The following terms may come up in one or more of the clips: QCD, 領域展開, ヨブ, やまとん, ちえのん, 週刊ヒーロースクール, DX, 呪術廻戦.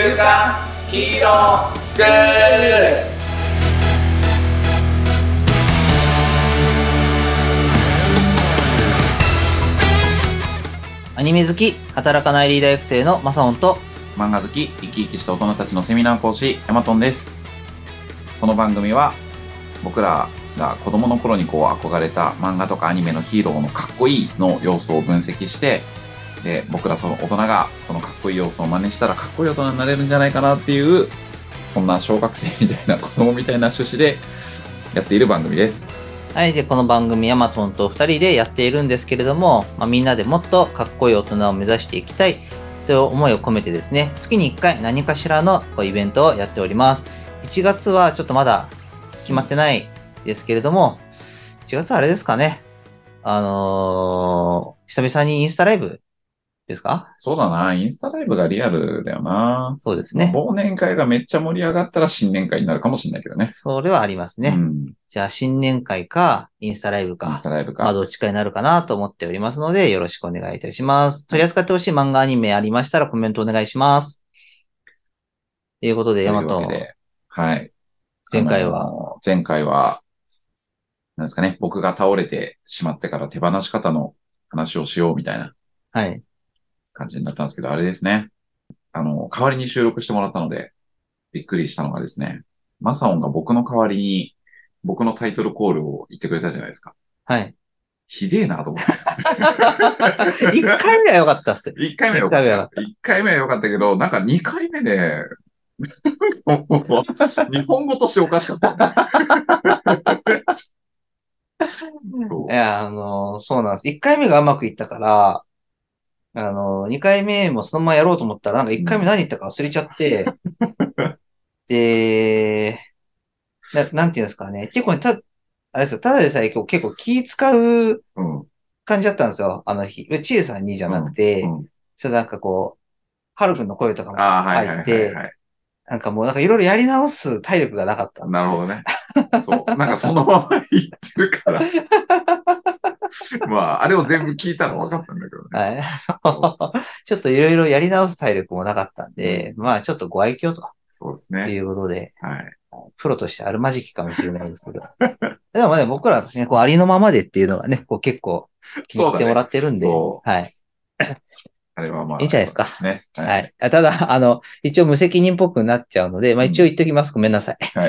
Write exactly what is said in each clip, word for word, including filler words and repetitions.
週刊ヒーロースクール。アニメ好き、働かないリーダー育成のマサオンと、漫画好き、生き生きした大人たちのセミナー講師、ヤマトンです。この番組は、僕らが子供の頃にこう憧れた漫画とかアニメのヒーローのかっこいいの要素を分析して、で、僕らその大人がそのかっこいい要素を真似したらかっこいい大人になれるんじゃないかなっていう、そんな小学生みたいな子供みたいな趣旨でやっている番組です。はい、でこの番組ヤマトンとふたりでやっているんですけれども、まあ、みんなでもっとかっこいい大人を目指していきたいという思いを込めてですね、月にいっかい何かしらのイベントをやっております。いちがつはちょっとまだ決まってないですけれども、いちがつはあれですかね、あのー、久々にインスタライブですか？そうだな、インスタライブがリアルだよな。そうですね。忘年会がめっちゃ盛り上がったら新年会になるかもしれないけどね。それはありますね。うん、じゃあ新年会か、インスタライブか、インスタライブか、まあどっちかになるかなと思っておりますので、よろしくお願いいたします。取り扱ってほしい漫画アニメありましたらコメントお願いします。ということで、ヤマト。はい。前回は、前回は、なんですかね、僕が倒れてしまってから手放し方の話をしようみたいな。はい。感じになったんですけど、あれですね。あの、代わりに収録してもらったので、びっくりしたのがですね、マサオンが僕の代わりに、僕のタイトルコールを言ってくれたじゃないですか。はい。ひでえなと思って。一回目は良かったっす。一回目は良かった。一回目は良かったけど、なんか二回目で、日本語としておかしかった、ね。いや、あの、そうなんです。一回目がうまくいったから、あの、二回目もそのままやろうと思ったら、なんか一回目何言ったか忘れちゃって、でな、なんていうんですかね、結構ね、た、あれですよ、ただでさえ結構気使う感じだったんですよ。あの日、ちえさんにじゃなくて、うんうん、ちょっとなんかこう、はるくんの声とかも入って、なんかもうなんかいろいろやり直す体力がなかった。なるほどね。そう。なんかそのまま言ってるから。まあ、あれを全部聞いたの分かったんだけどね。はい。ちょっといろいろやり直す体力もなかったんで、まあちょっとご愛嬌と。そうですね。ということで。はい。プロとしてあるまじきかもしれないんですけど。でもね、僕らね、こうありのままでっていうのがね、こう結構気に入ってもらってるんで。そうだね。そう。はい。あれはまあ。いいんじゃないですか。ね。はい。はい、ただ、あの、一応無責任っぽくなっちゃうので、まあ一応言っておきます。うん、ごめんなさい。は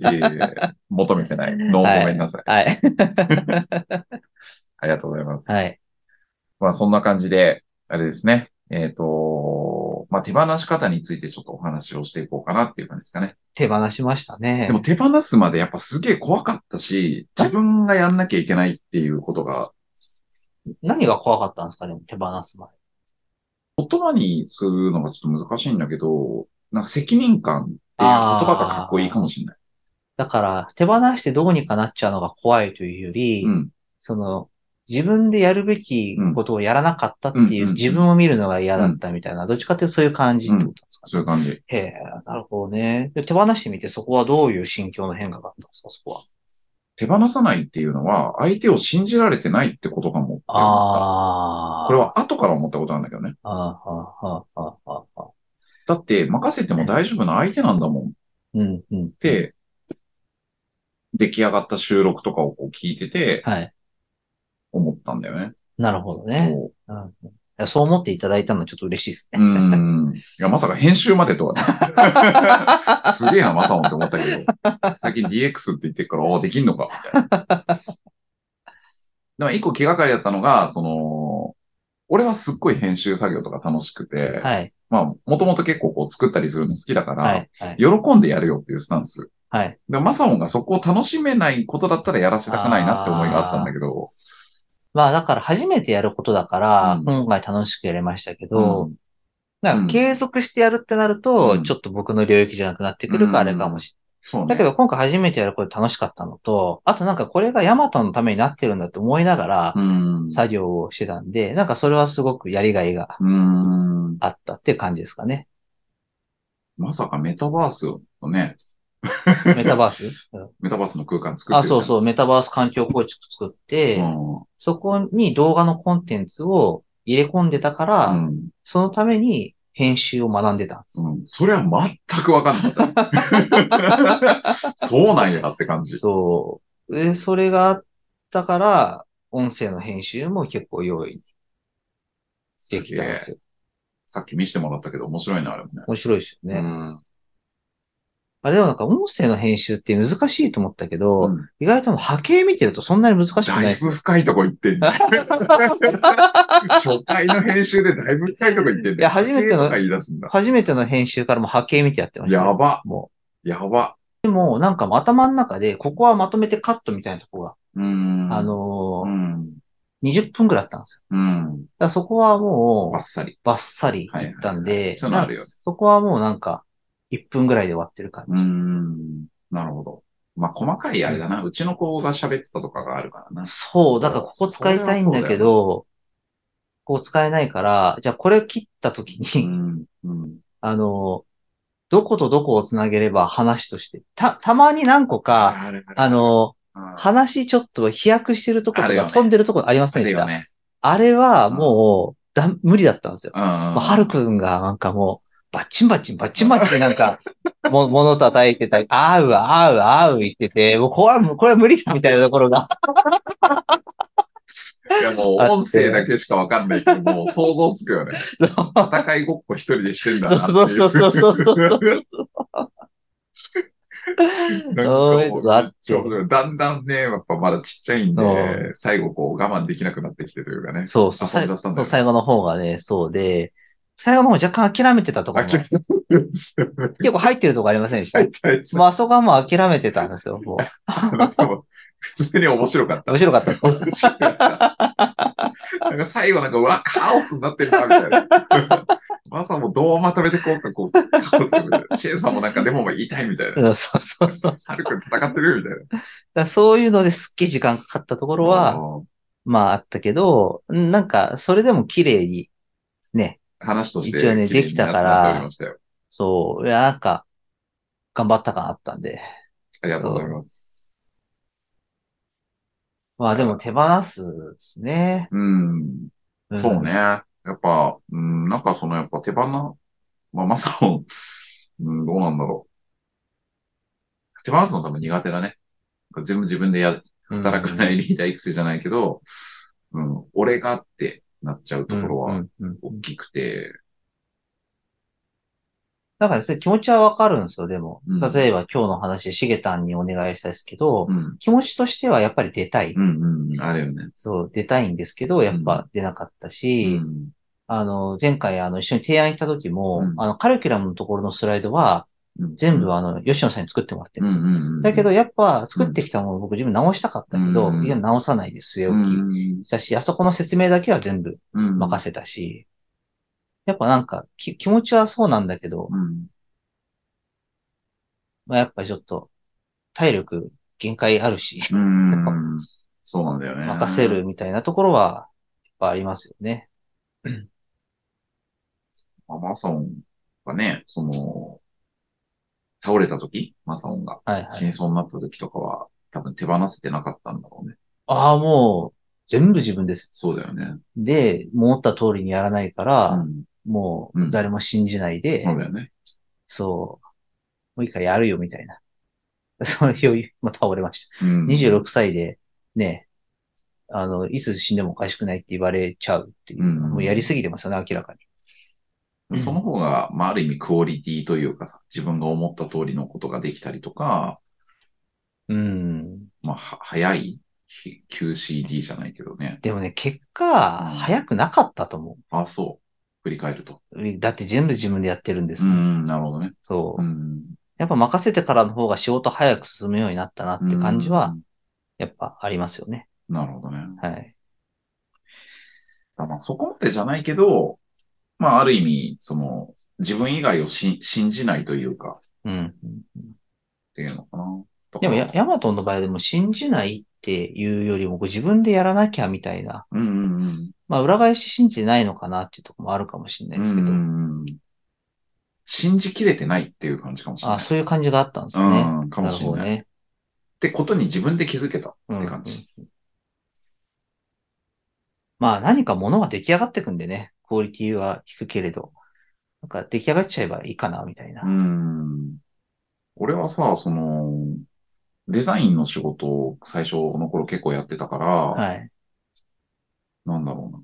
い。いえいえ、求めてない。ノーごめんなさい。はい。ありがとうございます。はい。まあそんな感じで、あれですね。えっと、まあ手放し方についてちょっとお話をしていこうかなっていう感じですかね。手放しましたね。でも手放すまでやっぱすげえ怖かったし、自分がやんなきゃいけないっていうことが、何が怖かったんですかね、手放す前。言葉にするのがちょっと難しいんだけど、なんか責任感っていう言葉がかっこいいかもしれない。だから、手放してどうにかなっちゃうのが怖いというより、うん、その、自分でやるべきことをやらなかったっていう自分を見るのが嫌だったみたいな、どっちかってそういう感じってことなんですか、ね、うん、そういう感じ。へえ、なるほどね。で、手放してみてそこはどういう心境の変化があったんですか、そこは。手放さないっていうのは、相手を信じられてないってことかもって思った。あ、これは後から思ったことなんだけどね。ああああああ、だって、任せても大丈夫な相手なんだもん。うんうん、って、出来上がった収録とかをこう聞いてて、はい、思ったんだよね。なるほどね。そう、うん、そう思っていただいたのはちょっと嬉しいですね。うん。いや、まさか編集までとはね。すげえな、マサオンって思ったけど。最近 ディーエックス って言ってるから、ああ、できんのか、みたいな。でも一個気がかりだったのが、その、俺はすっごい編集作業とか楽しくて、はい、まあ、もともと結構こう作ったりするの好きだから、はいはい、喜んでやるよっていうスタンス。はい、でもマサオンがそこを楽しめないことだったらやらせたくないなって思いがあったんだけど。まあ、だから初めてやることだから、うん、今回楽しくやれましたけど、うん、なんか継続してやるってなると、うん、ちょっと僕の領域じゃなくなってくるからあれかもしれない。うんうん、そうね、だけど今回初めてやること楽しかったのと、あとなんかこれがヤマトのためになってるんだって思いながら、作業をしてたんで、うん、なんかそれはすごくやりがいがあったって感じですかね。まさかメタバースをね。メタバース、うん、メタバースの空間作ってる。あ、そうそう、メタバース環境構築作って、うん、そこに動画のコンテンツを入れ込んでたから、うん、そのために編集を学んでたんです。うん、それは全くわかんなかった。そうなんやって感じ。そう。で、それがあったから、音声の編集も結構用意できたんですよ。さっき見せてもらったけど面白いな、あれもね。面白いですよね。うん、あれでもなんか音声の編集って難しいと思ったけど、うん、意外と波形見てるとそんなに難しくないです。だいぶ深いとこ行ってんね。初回の編集でだいぶ深いとこ行ってんね。いや、初めての、初めての編集からも波形見てやってました、ね。やば。もう。やば。でもなんか頭の中で、ここはまとめてカットみたいなとこが、うーんあのー、うんにじゅっぷんぐらいあったんですよ。うん。だからそこはもう、バッサリ。バッサリいったんで、はいはいはい、そうなるよね。そこはもうなんか、いっぷんぐらいで終わってる感じ。うん。なるほど。まあ、細かいあれだな。うちの子が喋ってたとかがあるからな。そう。だからここ使いたいんだけど、こう使えないから、じゃあこれ切った時に、うんうん、あの、どことどこをつなげれば話として、た、たまに何個か、あ, あの、話ちょっと飛躍してるところとか、ね、飛んでるところありませんでした。あ れ,、ね、あれはもうだ、うん、無理だったんですよ。ハルくんがなんかもう、バッチンバッチンバッチンバッチンなんか、も、物叩いてたり、あうあうあう言ってて、もうこれは、これは無理だみたいなところが。いやもう音声だけしかわかんないけど、もう想像つくよね。戦いごっこ一人でしてんだなっていう。そうそうそうそうそう。だんだんね、やっぱまだちっちゃいんで、最後こう我慢できなくなってきてというかね。そうそう、ね、そう最後の方がね、そうで、最後の方若干諦めてたところも。結構入ってるとこありませんでした。はいはいはい、まあそこはもう諦めてたんですよ。もう普通に面白かった。面白かった。なんか最後なんか、うわ、カオスになってるな、みたいな。まさもどうまとめてこうか、こう、カオスみたいな。シエさんもなんか、でも言いたいみたいな。そうそうそう。ハルくん戦ってるみたいな。だそういうのですっげえ時間かかったところは、まああったけど、なんか、それでも綺麗に、ね。話として一応ね、できたから、そう、いや、なんか、頑張った感あったんで。ありがとうございます。まあでも手放すですね。うん。そうね。やっぱ、うん、なんかそのやっぱ手放、まあまさも、うん、どうなんだろう。手放すの多分苦手だね。全部自分でや、働かないリーダー育成じゃないけど、うん、うん、俺がってなっちゃうところは大きくて。うんうんうん、だからですね、気持ちはわかるんですよ、でも。例えば今日の話でしげたんにお願いしたんですけど、うん、気持ちとしてはやっぱり出たい。うんうん、あるよね。そう、出たいんですけど、やっぱ出なかったし、うん、あの、前回あの、一緒に提案行った時も、うん、あの、カリキュラムのところのスライドは、全部あの、吉野さんに作ってもらってるんですよ。うんうんうん、だけど、やっぱ作ってきたものを僕自分直したかったけど、うんうん、いや、直さないで据え置きしたし、あそこの説明だけは全部任せたし、やっぱなんかき気持ちはそうなんだけど、うん、まあやっぱちょっと体力限界あるし、うんそうなんだよね。任せるみたいなところはやっぱありますよね。まあ、マサオンがね、その倒れた時、マサオンが死にそうになった時とかは、はいはい、多分手放せてなかったんだろうね。ああもう全部自分です。そうだよね。で、思った通りにやらないから。うんもう、誰も信じないで、うん。そうだよね。そう。もういいからやるよ、みたいな。その日、まあ、倒れました。うん、にじゅうろくさいで、ね、あの、いつ死んでもおかしくないって言われちゃうっていう。うん、もうやりすぎてますよね、明らかに。その方が、まあ、ある意味クオリティというかさ、自分が思った通りのことができたりとか、うん。まあ、は、早い キューシーディー じゃないけどね。でもね、結果、うん、早くなかったと思う。あ、そう。振り返ると。だって全部自分でやってるんですから。うん、なるほどね。そう。うんやっぱ任せてからの方が仕事早く進むようになったなって感じは、やっぱありますよね。なるほどね。はい。だまあそこまでじゃないけど、まあある意味、その、自分以外をし信じないというか。うん。っていうのかな。でもヤマトの場合でも信じないっていうよりも、自分でやらなきゃみたいな。うんうんうん。まあ、裏返し信じてないのかなっていうところもあるかもしれないですけど。うん信じきれてないっていう感じかもしれない。あそういう感じがあったんですよね。うん、かもしれない。ね、ってことに自分で気づけたって感じ。うんうん、まあ、何かものが出来上がってくんでね。クオリティは低けれど、なんか出来上がっちゃえばいいかな、みたいな。うん。俺はさ、その、デザインの仕事を最初の頃結構やってたから、はい。なんだろうな。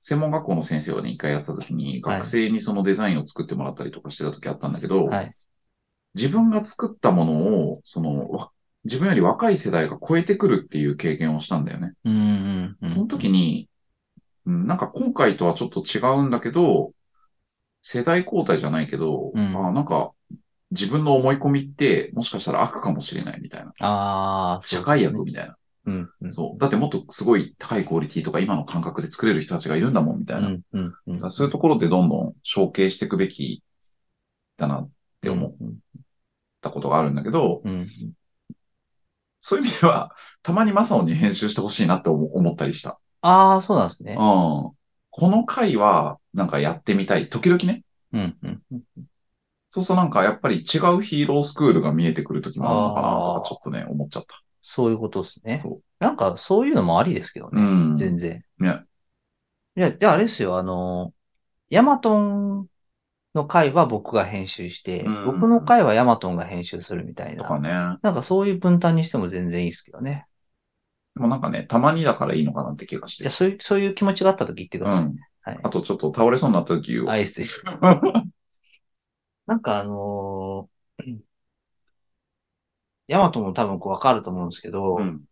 専門学校の先生をね、一回やってた時に、はい、学生にそのデザインを作ってもらったりとかしてた時あったんだけど、はい、自分が作ったものを、その、自分より若い世代が超えてくるっていう経験をしたんだよね。うんうんうん、その時に、なんか今回とはちょっと違うんだけど、世代交代じゃないけど、うん、あなんか自分の思い込みってもしかしたら悪かもしれないみたいな。あ社会悪みたいな。うんうん、そうだってもっとすごい高いクオリティとか今の感覚で作れる人たちがいるんだもんみたいな、うんうんうん、だからそういうところでどんどん承継していくべきだなって思ったことがあるんだけど、うんうん、そういう意味ではたまにマサオに編集してほしいなって思ったりした。ああ、そうなんですね、うん、この回はなんかやってみたい時々ね、うんうんうん、そうそう、なんかやっぱり違うヒーロースクールが見えてくる時もあるのかなとかちょっとね思っちゃった。そういうことですね。なんか、そういうのもありですけどね。うん、全然。ね。いや、じゃああれですよ、あの、ヤマトンの回は僕が編集して、うん、僕の回はヤマトンが編集するみたいな。とかね。なんかそういう分担にしても全然いいですけどね。でもなんかね、たまにだからいいのかなって気がして。じゃあそういう、そういう気持ちがあった時言ってくださいね。うん、はい。あとちょっと倒れそうになった時言う。あ、いいっす。なんかあのー、ヤマトも多分こう分かると思うんですけど、うん、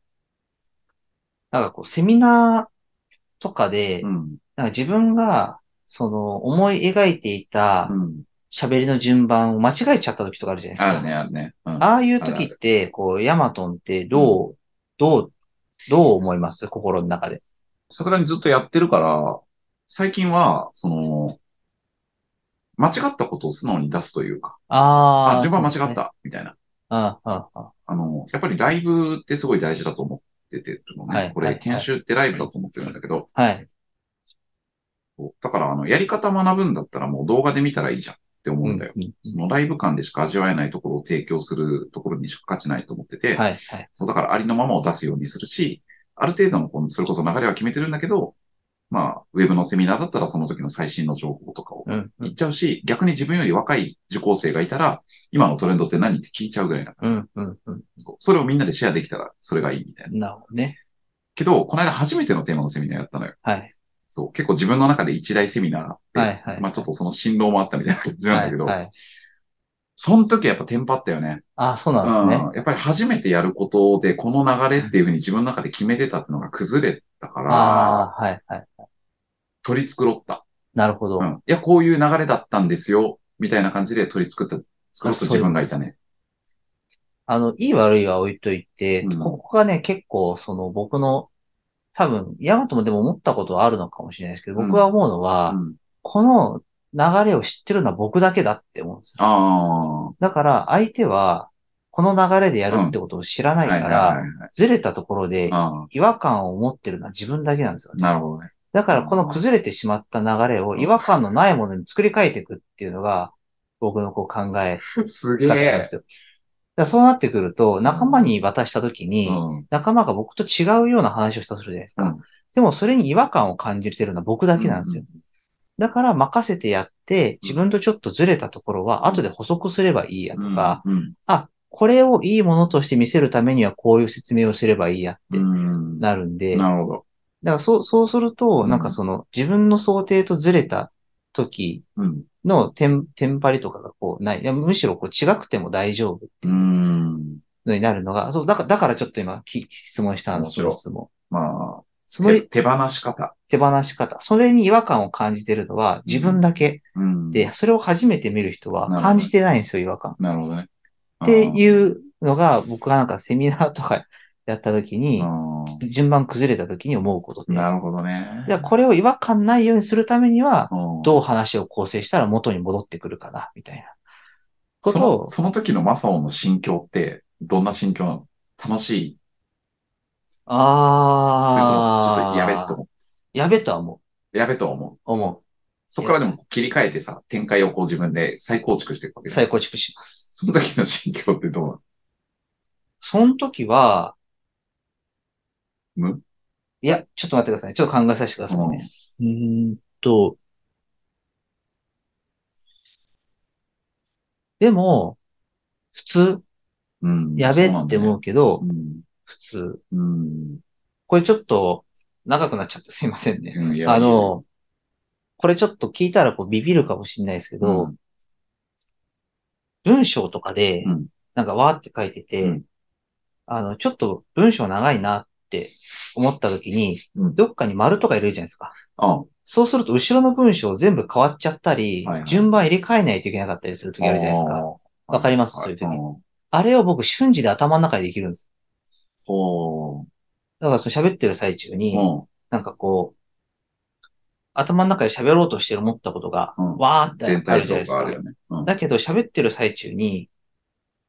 なんかこうセミナーとかで、うん、なんか自分がその思い描いていた喋りの順番を間違えちゃった時とかあるじゃないですか。あるね、あるね。うん、ああいう時って、こうヤマトってどう、うん、どう、どう思います?心の中で。さすがにずっとやってるから、最近は、その、間違ったことを素直に出すというか、ああ、順番間違った、ね、みたいな。あ, あ, あ, あの、やっぱりライブってすごい大事だと思ってて、ね、はい、これ研修ってライブだと思ってるんだけど、はい。だから、あの、やり方学ぶんだったらもう動画で見たらいいじゃんって思うんだよ。うんうんうん、そのライブ感でしか味わえないところを提供するところにしか価値ないと思ってて、はい、はい。そう、だからありのままを出すようにするし、ある程度の、このそれこそ流れは決めてるんだけど、まあ、ウェブのセミナーだったらその時の最新の情報とかを言っちゃうし、うんうん、逆に自分より若い受講生がいたら、今のトレンドって何って聞いちゃうぐらいな感じ、うんうんうん、そう。それをみんなでシェアできたらそれがいいみたいな。なるほどね。けど、この間初めてのテーマのセミナーやったのよ。はい。そう。結構自分の中で一大セミナーって、はいはい、まあちょっとその振動もあったみたいな感じなんだけど、はいはい、その時はやっぱテンパったよね。ああ、そうなんですね、うん。やっぱり初めてやることでこの流れっていうふうに自分の中で決めてたっていうのが崩れたから、ああ、はいはい。取り繕った。なるほど、うん。いや、こういう流れだったんですよ、みたいな感じで取り作った、作った自分がいたね。あの、いい悪いは置いといて、うん、ここがね、結構、その僕の、多分、ヤマトもでも思ったことはあるのかもしれないですけど、僕は思うのは、うんうん、この流れを知ってるのは僕だけだって思うんですよ。あ、だから、相手は、この流れでやるってことを知らないから、ずれたところで違和感を持ってるのは自分だけなんですよね。なるほどね。だからこの崩れてしまった流れを違和感のないものに作り変えていくっていうのが僕のこう考え方なんですよ。すげえ。だそうなってくると仲間に渡したときに、うん、仲間が僕と違うような話をしたとするじゃないですか、うん。でもそれに違和感を感じてるのは僕だけなんですよ。うん、だから任せてやって自分とちょっとずれたところは後で補足すればいいやとか、うんうん、あ、これをいいものとして見せるためにはこういう説明をすればいいやってなるんで。うん、なるほど。だからそう、そうすると、なんかその、自分の想定とずれた時のテン、うん、テンパりとかがこうない。いやむしろこう違くても大丈夫っていうのになるのが、そう、だから、だからちょっと今、質問したんですよ、質問。まあ、その手放し方。手放し方。それに違和感を感じてるのは自分だけ、うん、で、それを初めて見る人は感じてないんですよ、違和感。なるほどね。っていうのが、僕がなんかセミナーとか、やったときに、順番崩れたときに思うことで。なるほどね。これを違和感ないようにするためには、どう話を構成したら元に戻ってくるかな、みたいなことを。その、その時のマサオの心境って、どんな心境なの?楽しい?ああ。ちょっとやべっと思う。やべとは思う。やべとは思う。思う。そこからでも切り替えてさ、展開をこう自分で再構築していくわけです。再構築します。その時の心境ってどうなの?その時は、むいや、ちょっと待ってください。ちょっと考えさせてくださいね。うん、うーんと、でも、普通、うん、やべって思うけど、ねうん、普通、うん。これちょっと長くなっちゃってすいませんね。うん、あの、これちょっと聞いたらこうビビるかもしれないですけど、うん、文章とかで、うん、なんかわーって書いてて、うん、あの、ちょっと文章長いなって思った時に、うん、どっかに丸とか入れるじゃないですか。ああそうすると後ろの文章全部変わっちゃったり、はいはい、順番入れ替えないといけなかったりする時あるじゃないですか。わかります、はい、そういう時に。あれを僕瞬時で頭の中でできるんです。おー。だからその喋ってる最中に、なんかこう、頭の中で喋ろうとして思ったことが、うん、わーってあるじゃないですか。あるよねうん、だけど喋ってる最中に、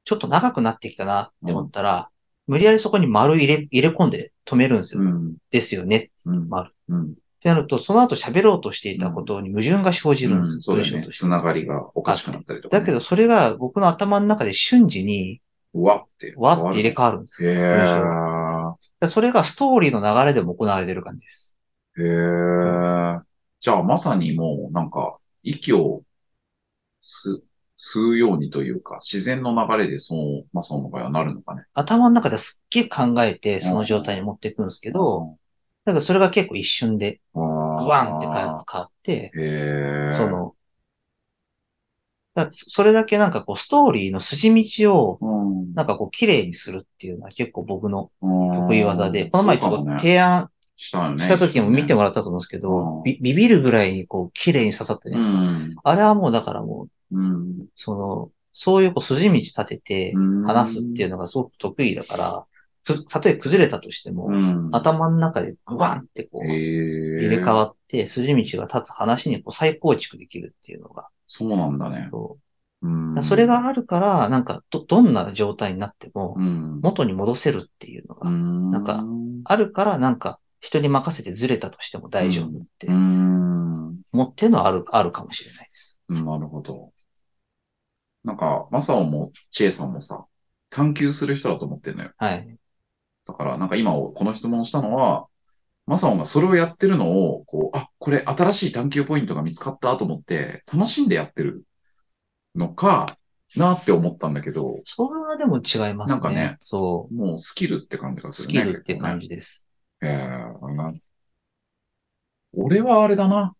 ちょっと長くなってきたなって思ったら、うん、無理やりそこに丸入れ、入れ込んで止めるんですよ。うん、ですよね。うん、丸、うん。ってなると、その後喋ろうとしていたことに矛盾が生じるんですよ。うん、そうですね。つながりがおかしくなったりとか、ね。だけどそれが僕の頭の中で瞬時に、わって。わって入れ替わるんですよ。へー。それがストーリーの流れでも行われてる感じです。へー。じゃあまさにもうなんか息を吸うようにというか自然の流れでそのまあその場合はなるのかね。頭の中ですっげえ考えてその状態に持っていくんですけど、うん、だからそれが結構一瞬でグワンって変わって、へーそのだそれだけなんかこうストーリーの筋道をなんかこう綺麗にするっていうのは結構僕の得意技で、この前ちょっと提案した時も見てもらったと思うんですけど、ビビるぐらいにこう綺麗に刺さったじゃないですか。あれはもうだからもう、その、そういうこう筋道立てて話すっていうのがすごく得意だから、たとえ崩れたとしても、頭の中でグワンってこう入れ替わって筋道が立つ話にこう再構築できるっていうのが、そうなんだね。そう。うん。それがあるから、なんかど、どんな状態になっても、元に戻せるっていうのが、うんなんか、あるから、なんか、人に任せてずれたとしても大丈夫って、思ってるのはある、あるかもしれないです。うん、なるほど。なんか、マサオもチエさんもさ、探求する人だと思ってんのよ。はい。だから、なんか今、この質問したのは、マサオがそれをやってるのを、こう、あ、これ新しい探求ポイントが見つかったと思って、楽しんでやってるのかなって思ったんだけど。それはでも違いますね。なんかね、そう。もうスキルって感じがするね。スキルって感じです。えー、な俺はあれだな。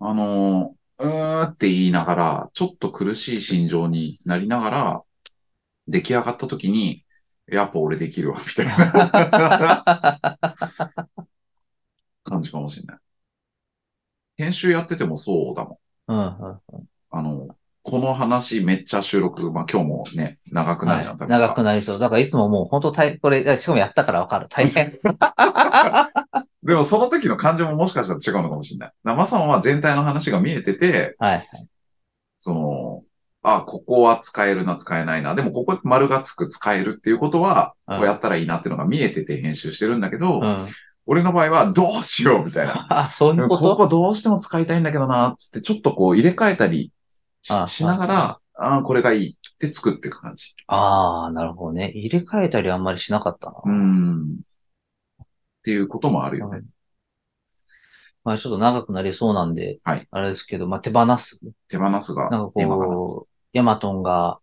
あの、うーって言いながら、ちょっと苦しい心情になりながら、出来上がった時に、やっぱ俺できるわ、みたいな。感じかもしれない。編集やっててもそうだもん。うんうんうん、あの、この話めっちゃ収録、まあ今日もね、長くなるじゃん、はい。長くなりそう。だからいつももう本当大変、これ、しかもやったからわかる。大変。でもその時の感情ももしかしたら違うのかもしれない。マサオは全体の話が見えてて、はいはい、その、あ、ここは使えるな、使えないな。でもここ丸がつく使えるっていうことは、こうやったらいいなっていうのが見えてて編集してるんだけど、うん俺の場合はどうしようみたいな。あ、そういうこと。ここどうしても使いたいんだけどな、つってちょっとこう入れ替えたり し, ああしながら、ああ、これがいいって作っていく感じ。ああ、なるほどね。入れ替えたりあんまりしなかったな。うん。っていうこともあるよね。うん、まあちょっと長くなりそうなんで、はい、あれですけど、まあ手放す。手放すが。なんかこう、ヤマトンが、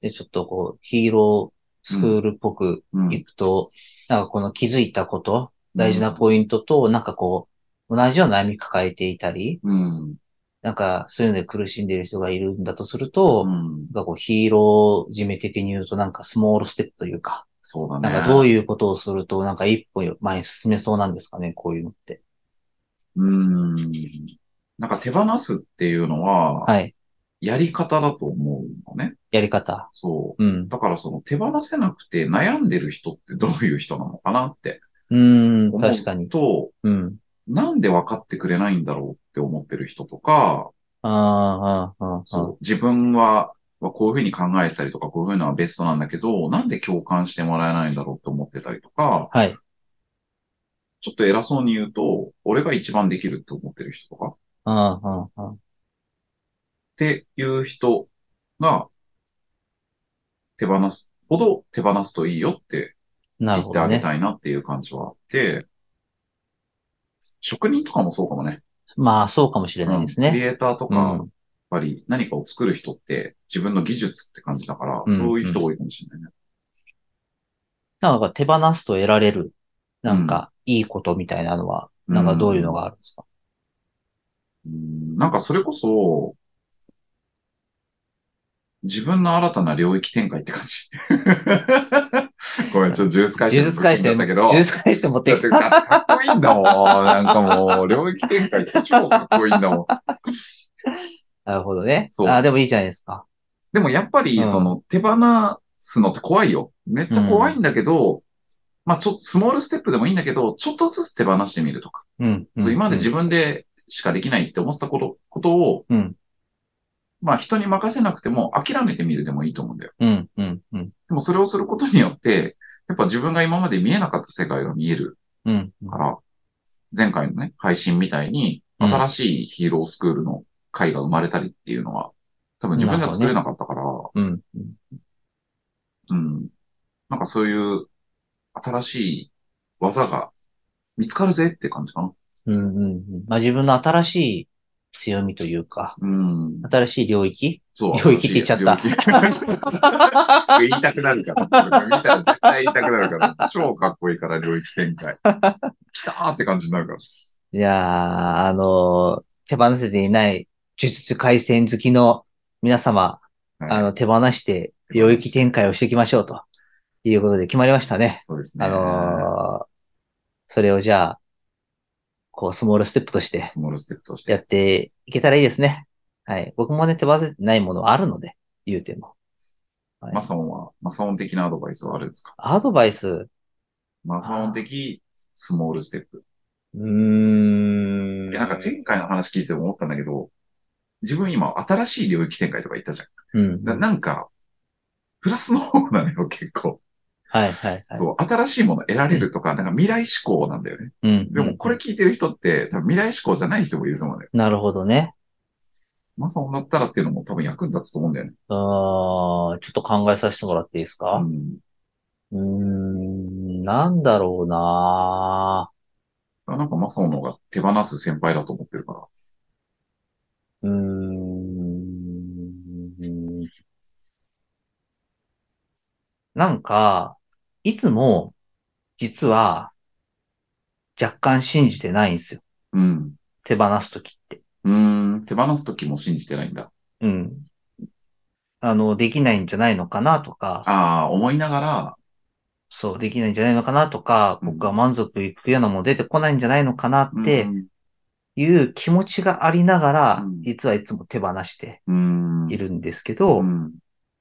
でちょっとこう、ヒーロースクールっぽくいくと、うんうん、なんかこの気づいたこと、大事なポイントと、なんかこう、同じような悩み抱えていたり、うん、なんかそういうので苦しんでいる人がいるんだとすると、うん、なんかこうヒーロー締め的に言うとなんかスモールステップというか、そうだね、なんかどういうことをするとなんか一歩前に進めそうなんですかね、こういうのって。うーん。なんか手放すっていうのは、はい、やり方だと思うのね。やり方。そう。うん、だからその手放せなくて悩んでる人ってどういう人なのかなって。うん確かに。と、うん、なんで分かってくれないんだろうって思ってる人とか、ああそう自分はこういうふうに考えたりとか、こういうふうのはベストなんだけど、なんで共感してもらえないんだろうって思ってたりとか、はい、ちょっと偉そうに言うと、俺が一番できるって思ってる人とか、ああっていう人が手放すほど手放すといいよって、なるほどね、言ってあげたいなっていう感じはあって、職人とかもそうかもね。まあそうかもしれないですね。うん、クリエイターとか、うん、ぱり何かを作る人って自分の技術って感じだから、うんうん、そういう人多いかもしれないね。なんか手放すと得られる、なんかいいことみたいなのは、うん、なんかどういうのがあるんですか？うん、なんかそれこそ、自分の新たな領域展開って感じ。ごめん、ちょっと呪術回戦。呪術回戦だけど。呪術回戦持ってきた。かっこいいんだもん。なんかもう、領域展開って超かっこいいんだもん。なるほどね。そう。あ、でもいいじゃないですか。でもやっぱり、その、うん、手放すのって怖いよ。めっちゃ怖いんだけど、うん、まあちょっとスモールステップでもいいんだけど、ちょっとずつ手放してみるとか。うんうん、そう今まで自分でしかできないって思ってたこと、ことを、うん、まあ人に任せなくても諦めてみるでもいいと思うんだよ。うんうんうん。でもそれをすることによって、やっぱ自分が今まで見えなかった世界が見えるから、うんうん、前回のね、配信みたいに新しいヒーロースクールの会が生まれたりっていうのは、多分自分では作れなかったから、うん、うん。なんかそういう新しい技が見つかるぜって感じかな。うんうんうん。まあ自分の新しい強みというか、うん、新しい領域、そう領域って言っちゃった。言いたくなるから。見たら絶対言いたくなるから。超かっこいいから、領域展開。きたーって感じになるから。いやー、あのー、手放せていない呪術廻戦好きの皆様、はい、あの、手放して領域展開をしていきましょうということで決まりましたね。そうですね。あのー、それをじゃあ、こう、スモールステップとして、スモールステップとして、やっていけたらいいですね。はい。僕もね、手放せてないものはあるので、言うても。はい、マサオンは、マサオン的なアドバイスはあるんですか？アドバイス。マサオン的スモールステップ。うーん。なんか前回の話聞いても思ったんだけど、自分今、新しい領域展開とか言ったじゃん。うん。な, なんか、プラスの方なのよ、結構。はいはいはい。そう、新しいもの得られるとか、なんか未来志向なんだよね。うんうんうん、でもこれ聞いてる人って、多分未来志向じゃない人もいると思うんだよ。なるほどね。まあそうなったらっていうのも多分役に立つと思うんだよね。あー、ちょっと考えさせてもらっていいですか？うん、うーん、なんだろうなぁ。なんかマサオの方が手放す先輩だと思ってるから。うーん。なんか、いつも、実は、若干信じてないんですよ。うん。手放すときって。うーん。手放すときも信じてないんだ。うん。あの、できないんじゃないのかなとか。ああ、思いながら。そう、できないんじゃないのかなとか、うん、僕は満足いくようなもの出てこないんじゃないのかなっていう気持ちがありながら、うん、実はいつも手放しているんですけど、うんうん、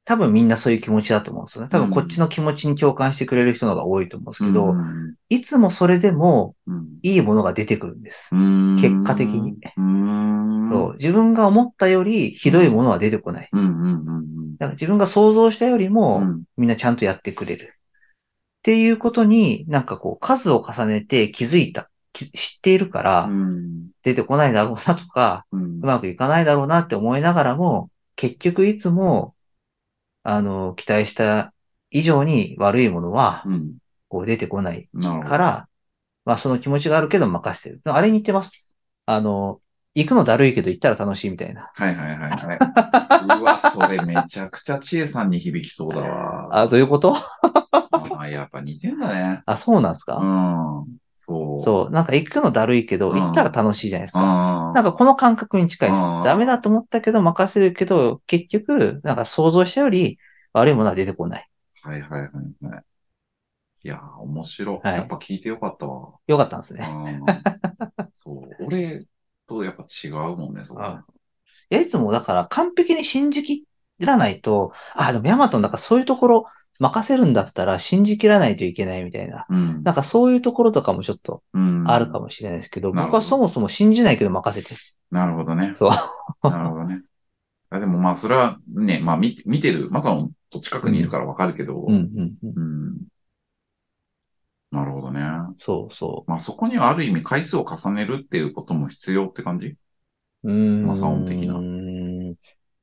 多分みんなそういう気持ちだと思うんですよね。多分こっちの気持ちに共感してくれる人の方が多いと思うんですけど、うん、いつもそれでもいいものが出てくるんです。うん、結果的に、うんそう。自分が思ったよりひどいものは出てこない。うんうんうん、だから自分が想像したよりもみんなちゃんとやってくれる。うん、っていうことになんかこう数を重ねて気づいた、知っているから、うん、出てこないだろうなとか、うん、うまくいかないだろうなって思いながらも、結局いつもあの、期待した以上に悪いものは、こう出てこないから、うん、まあその気持ちがあるけど任せてる。あれに似てます。あの、行くのだるいけど行ったら楽しいみたいな。はいはいはいはい。うわ、それめちゃくちゃ知恵さんに響きそうだわ。あ、どういうこと？あ、やっぱ似てんだね。あ、そうなんですか？うん。そう。そう。なんか行くのだるいけど、うん、行ったら楽しいじゃないですか。うん、なんかこの感覚に近いです。うん、ダメだと思ったけど、任せるけど、結局、なんか想像したより悪いものは出てこない。はいはいはいはい。いやー、面白い。はい、やっぱ聞いてよかったわ。よかったんですね。そう。俺とやっぱ違うもんね、そこ。いや、いつもだから完璧に信じきらないと、あ、でもヤマトのだからそういうところ、任せるんだったら信じきらないといけないみたいな、うん、なんかそういうところとかもちょっとあるかもしれないですけど、うん、僕はそもそも信じないけど任せてる。なるほどね。そう。なるほどね。でもまあそれはね、まあ見て、見てる、マサオンと近くにいるからわかるけど、うんうんうんうん、なるほどね。そうそう。まあそこにはある意味回数を重ねるっていうことも必要って感じ？うーん。マサオン的な。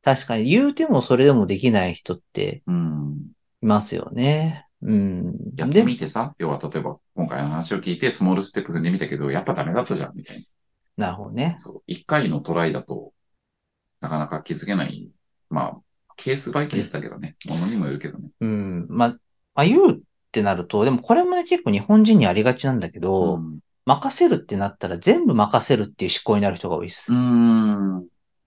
確かに言うてもそれでもできない人って、うん、いますよね。うん。やってみてさ、要は例えば今回の話を聞いてスモールステップ踏んでみたけど、やっぱダメだったじゃん、みたいな。なるほどね。そう。一回のトライだとなかなか気づけない。まあ、ケースバイケースだけどね。ものにもよるけどね。うん。まあ、まあ、言うってなると、でもこれもね、結構日本人にありがちなんだけど、うん、任せるってなったら全部任せるっていう思考になる人が多いです。うーん。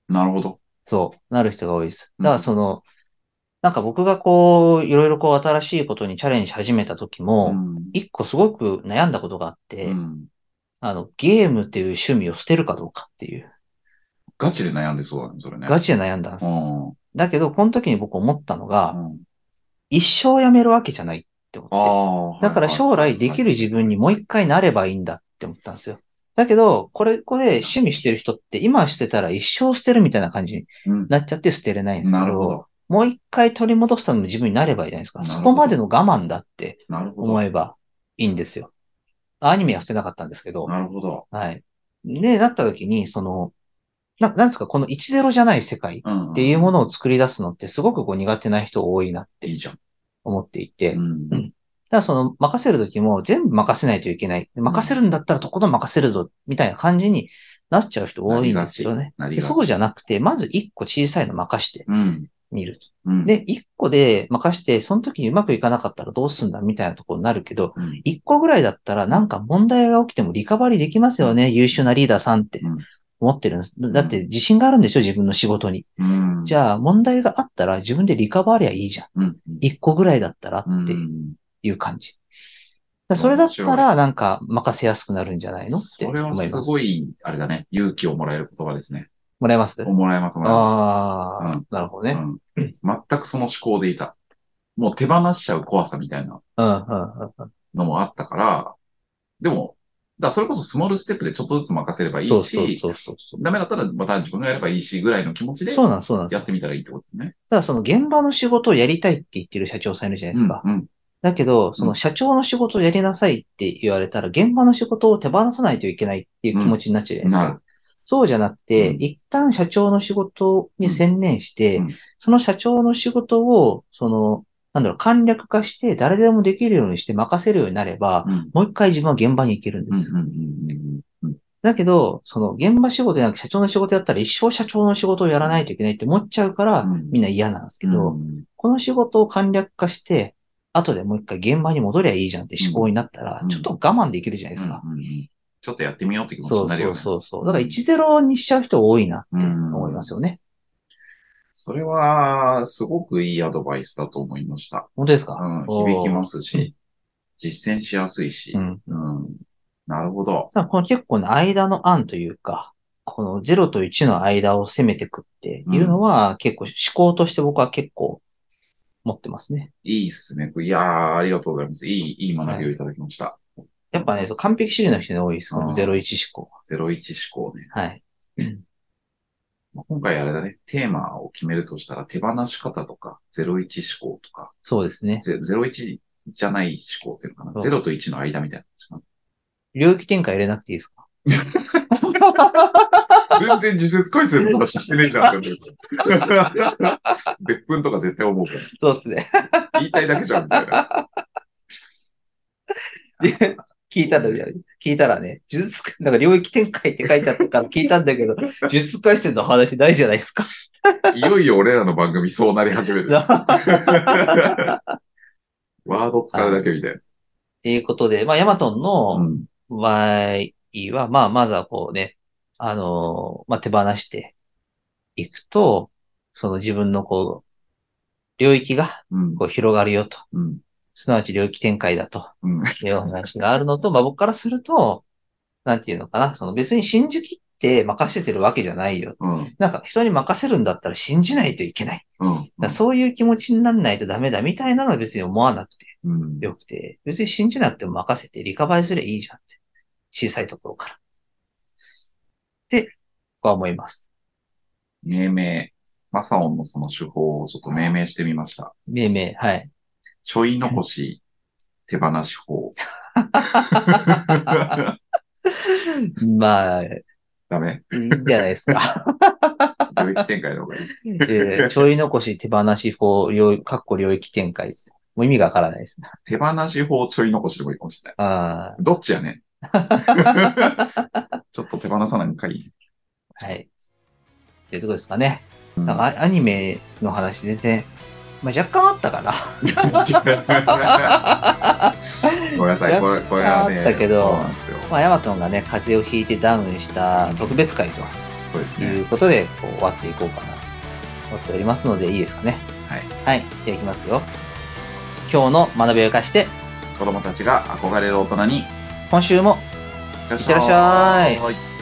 なるほど。そう。なる人が多いです。だからその、うん、なんか僕がこう、いろいろこう新しいことにチャレンジ始めた時も、うん、一個すごく悩んだことがあって、うん、あの、ゲームっていう趣味を捨てるかどうかっていう。ガチで悩んでそうだね、それね。ガチで悩んだんです。うん、だけど、この時に僕思ったのが、うん、一生やめるわけじゃないって思って。だから将来できる自分にもう一回なればいいんだって思ったんですよ。だけど、これ、これ趣味してる人って今捨てたら一生捨てるみたいな感じになっちゃって捨てれないんですけど、うん、なるほど、もう一回取り戻すための自分になればいいじゃないですか。そこまでの我慢だって思えばいいんですよ。アニメは捨てなかったんですけど。なるほど。はい。で、なった時に、その、な、なんですか、このいちゼロじゃない世界っていうものを作り出すのってすごくこう苦手な人多いなって思っていて。いいじゃん。うんうん、ただその任せるときも全部任せないといけない。任せるんだったらとことん任せるぞみたいな感じになっちゃう人多いんですよね。そうじゃなくて、まずいっこ小さいの任してみると。うん、で、いっこで任して、その時にうまくいかなかったらどうすんだみたいなところになるけど、うん、いっこぐらいだったらなんか問題が起きてもリカバリーできますよね。優秀なリーダーさんって。うん、思ってるんです。だって自信があるんでしょ、自分の仕事に。うん、じゃあ問題があったら自分でリカバーりゃいいじゃん。一、うん、個ぐらいだったらっていう感じ。だそれだったらなんか任せやすくなるんじゃないのって思います。それはすごい、あれだね、勇気をもらえる言葉ですね。もらえますね。もらえます、もらえます。ああ、うん、なるほどね、うん。全くその思考でいた。もう手放しちゃう怖さみたいなのもあったから、でも、だそれこそスモールステップでちょっとずつ任せればいいし、ダメだったらまた自分がやればいいしぐらいの気持ちでやってみたらいいってことですね。ただその現場の仕事をやりたいって言ってる社長さんいるじゃないですか。うんうん、だけど、その社長の仕事をやりなさいって言われたら、現場の仕事を手放さないといけないっていう気持ちになっちゃうじゃないですか。うん、そうじゃなくて、うん、一旦社長の仕事に専念して、うんうん、その社長の仕事を、その、なんだろう、簡略化して誰でもできるようにして任せるようになれば、うん、もう一回自分は現場に行けるんですよ。だけど、その現場仕事じゃなく社長の仕事やったら一生社長の仕事をやらないといけないって思っちゃうから、うん、みんな嫌なんですけど、うん、この仕事を簡略化して、後でもう一回現場に戻りゃいいじゃんって思考になったら、うん、ちょっと我慢できるじゃないですか。うんうんうん、ちょっとやってみようって気持ちになるよね。そうそうそう。だからいちゼロにしちゃう人多いなって思いますよね。うんうん、それは、すごくいいアドバイスだと思いました。本当ですか？うん、響きますし、実践しやすいし。うんうん、なるほど。この結構ね、間の案というか、このゼロといちの間を攻めていくっていうのは、うん、結構思考として僕は結構持ってますね。いいっすね。いやー、ありがとうございます。いい、いい学びをいただきました。はい、やっぱね、完璧主義の人に多いです。ゼロいち思考。ゼロいち思考ね。はい。今回あれだね、テーマを決めるとしたら手放し方とか、ゼロいち思考とか。そうですね。ゼロいちじゃない思考っていうのかな。ゼロといちの間みたいな。領域展開入れなくていいですか？全然自説改正の話してねえじゃんって思うから。別分とか絶対思うから。そうですね。言いたいだけじゃんみたいな。聞いたら、聞いたらね、呪術、なんか領域展開って書いてあったから聞いたんだけど、呪術廻戦の話ないじゃないですか。いよいよ俺らの番組そうなり始める。ワード使うだけみたいな。ということで、まあ、ヤマトンの Y は、うん、まあ、まずはこうね、あのー、まあ、手放していくと、その自分のこう、領域がこう広がるよと。うんうん、すなわち領域展開だと、うん、いう話があるのと、まあ僕からすると、なんていうのかな、その別に信じきって任せてるわけじゃないよ。うん、なんか人に任せるんだったら信じないといけない。うん、だそういう気持ちにならないとダメだみたいなのは別に思わなくて、うん、よくて、別に信じなくても任せてリカバリーすればいいじゃんって。小さいところから。って、僕は思います。命名。マサオンのその手法をちょっと命名してみました。命名、はい。ちょい残し、手放し法。まあ、ダメいいんじゃないですか。領域展開の方がいい。えー、ちょい残し、手放し法、かっこ領域展開です。もう意味がわからないですね。手放し法、ちょい残しでもいいかもしれない。あどっちやねん。ちょっと手放さないのかいい。はい。ってとこですかね。うん、なんかアニメの話全然、まあ、若干あったかな。ごめんなさい、これ、これはね、あったけど、まあ、ヤマトンがね、風邪をひいてダウンした特別会と、そうですね、いうことでこう終わっていこうかなと思っておりますので、いいですかね。はい。はい、じゃあいきますよ。今日の学びを生かして、子供たちが憧れる大人に、今週もいってらっしゃい。